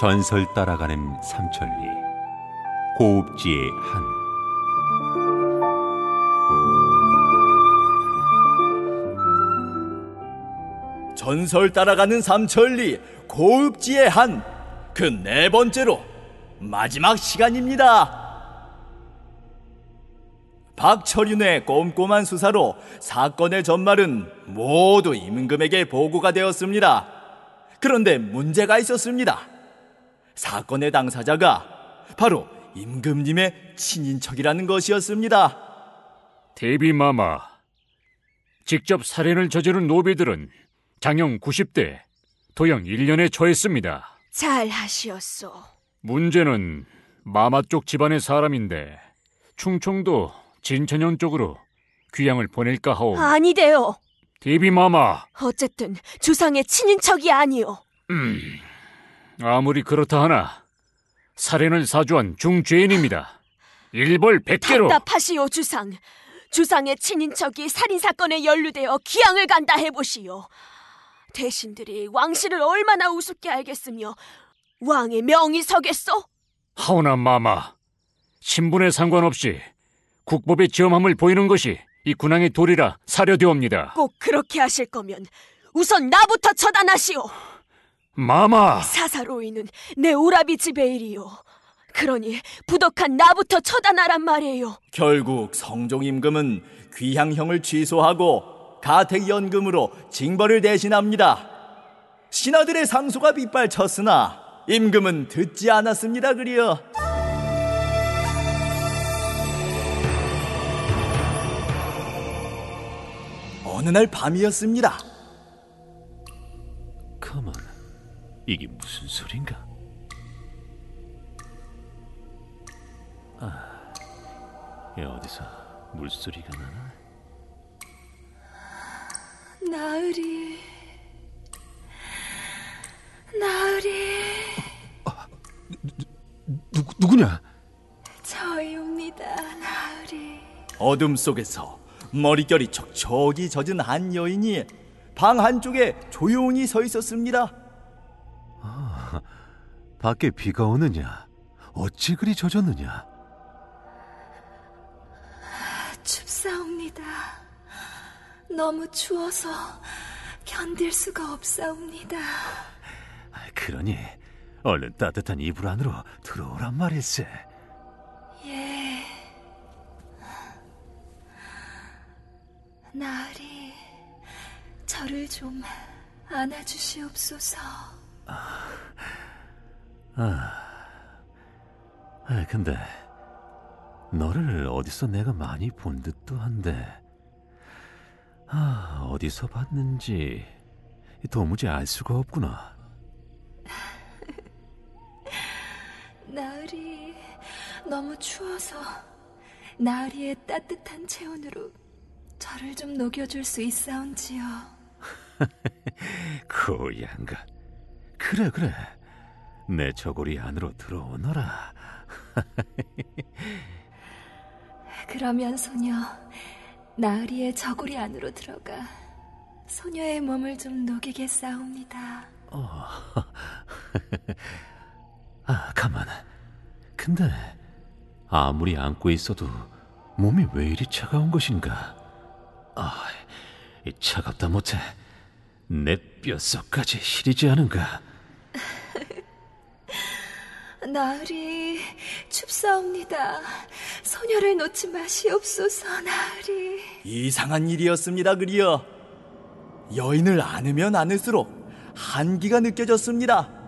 전설 따라가는 삼천리 고읍지의 한. 전설 따라가는 삼천리 고읍지의 한, 그 4번째로 마지막 시간입니다. 박철윤의 꼼꼼한 수사로 사건의 전말은 모두 임금에게 보고가 되었습니다. 그런데 문제가 있었습니다. 사건의 당사자가 바로 임금님의 친인척이라는 것이었습니다. 대비마마, 직접 살인을 저지른 노비들은 장형 90대, 도형 1년에 처했습니다. 잘 하시었소. 문제는 마마 쪽 집안의 사람인데 충청도 진천현 쪽으로 귀양을 보낼까 하오. 아니대요. 대비마마, 어쨌든 주상의 친인척이 아니오. 아무리 그렇다 하나 살인을 사주한 중죄인입니다. 일벌백계로. 답답하시오 주상. 주상의 친인척이 살인사건에 연루되어 귀양을 간다 해보시오. 대신들이 왕실을 얼마나 우습게 알겠으며 왕의 명이 서겠소? 하오나 마마, 신분에 상관없이 국법의 지엄함을 보이는 것이 이 군왕의 도리라 사려되옵니다. 꼭 그렇게 하실 거면 우선 나부터 처단하시오. 마마, 사사로이는 내 오라비 집의 일이오. 그러니 부덕한 나부터 처단하란 말이에요. 결국 성종임금은 귀향형을 취소하고 가택연금으로 징벌을 대신합니다. 신하들의 상소가 빗발쳤으나 임금은 듣지 않았습니다. 그리여 어느 날 밤이었습니다. 가만, 이게 무슨 소린가? 어디서 물소리가 나나? 나으리. 누구냐? 저희옵니다, 나으리. 어둠 속에서 머릿결이 촉촉이 젖은 한 여인이 방 한쪽에 조용히 서 있었습니다. 아, 밖에 비가 오느냐? 어찌 그리 젖었느냐? 춥사옵니다. 너무 추워서 견딜 수가 없사옵니다. 그러니 얼른 따뜻한 이불 안으로 들어오란 말일세. 예. 나으리, 저를 좀 안아주시옵소서. 근데 너를 어디서 내가 많이 본 듯도 한데 어디서 봤는지 도무지 알 수가 없구나. 나으리, 너무 추워서 나으리의 따뜻한 체온으로 저를 좀 녹여줄 수 있사온지요. 고양가, 그래 내 저고리 안으로 들어오너라. 그러면 소녀, 나으리의 저고리 안으로 들어가 소녀의 몸을 좀 녹이겠사옵니다. 가만, 근데 아무리 안고 있어도 몸이 왜 이리 차가운 것인가? 차갑다 못해 내 뼛속까지 시리지 않은가? 나으리, 춥사옵니다. 소녀를 놓지 마시옵소서, 나으리. 이상한 일이었습니다. 그리여 여인을 안으면 안을수록 한기가 느껴졌습니다.